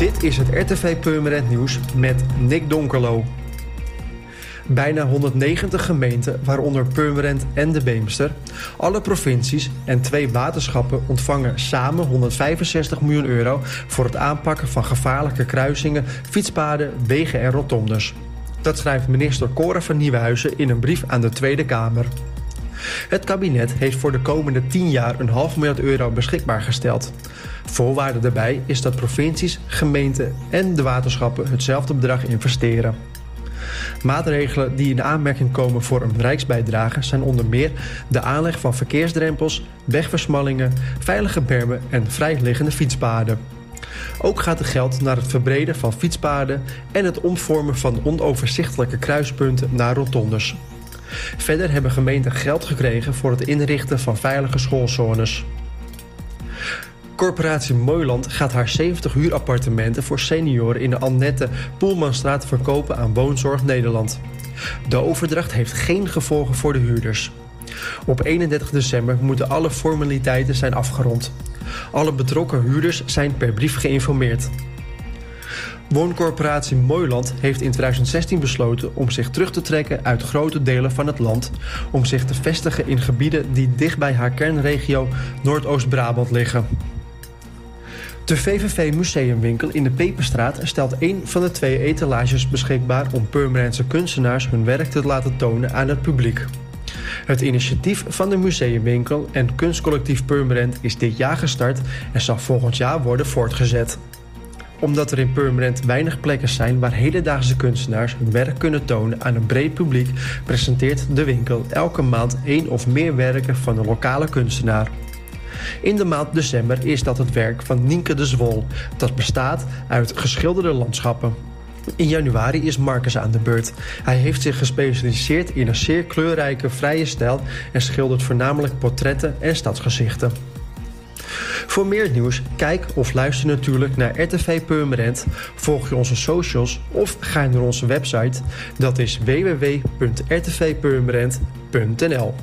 Dit is het RTV Purmerend Nieuws met Nick Donkelo. Bijna 190 gemeenten, waaronder Purmerend en de Beemster, alle provincies en 2 waterschappen ontvangen samen 165 miljoen euro voor het aanpakken van gevaarlijke kruisingen, fietspaden, wegen en rotondes. Dat schrijft minister Cora van Nieuwenhuizen in een brief aan de Tweede Kamer. Het kabinet heeft voor de komende 10 jaar een €1,5 miljard beschikbaar gesteld. Voorwaarde daarbij is dat provincies, gemeenten en de waterschappen hetzelfde bedrag investeren. Maatregelen die in aanmerking komen voor een rijksbijdrage zijn onder meer de aanleg van verkeersdrempels, wegversmallingen, veilige bermen en vrijliggende fietspaden. Ook gaat het geld naar het verbreden van fietspaden en het omvormen van onoverzichtelijke kruispunten naar rotondes. Verder hebben gemeenten geld gekregen voor het inrichten van veilige schoolzones. Corporatie Mooiland gaat haar 70 huurappartementen voor senioren in de Annette Poelmanstraat verkopen aan Woonzorg Nederland. De overdracht heeft geen gevolgen voor de huurders. Op 31 december moeten alle formaliteiten zijn afgerond. Alle betrokken huurders zijn per brief geïnformeerd. Wooncorporatie Mooiland heeft in 2016 besloten om zich terug te trekken uit grote delen van het land, om zich te vestigen in gebieden die dicht bij haar kernregio Noordoost-Brabant liggen. De VVV Museumwinkel in de Peperstraat stelt 1 van de 2 etalages beschikbaar om Purmerendse kunstenaars hun werk te laten tonen aan het publiek. Het initiatief van de Museumwinkel en Kunstcollectief Purmerend is dit jaar gestart en zal volgend jaar worden voortgezet. Omdat er in Purmerend weinig plekken zijn waar hedendaagse kunstenaars hun werk kunnen tonen aan een breed publiek, presenteert de winkel elke maand 1 of meer werken van een lokale kunstenaar. In de maand december is dat het werk van Nienke de Zwol, dat bestaat uit geschilderde landschappen. In januari is Marcus aan de beurt. Hij heeft zich gespecialiseerd in een zeer kleurrijke, vrije stijl en schildert voornamelijk portretten en stadsgezichten. Voor meer nieuws, kijk of luister natuurlijk naar RTV Purmerend, volg je onze socials of ga naar onze website. Dat is www.rtvpurmerend.nl.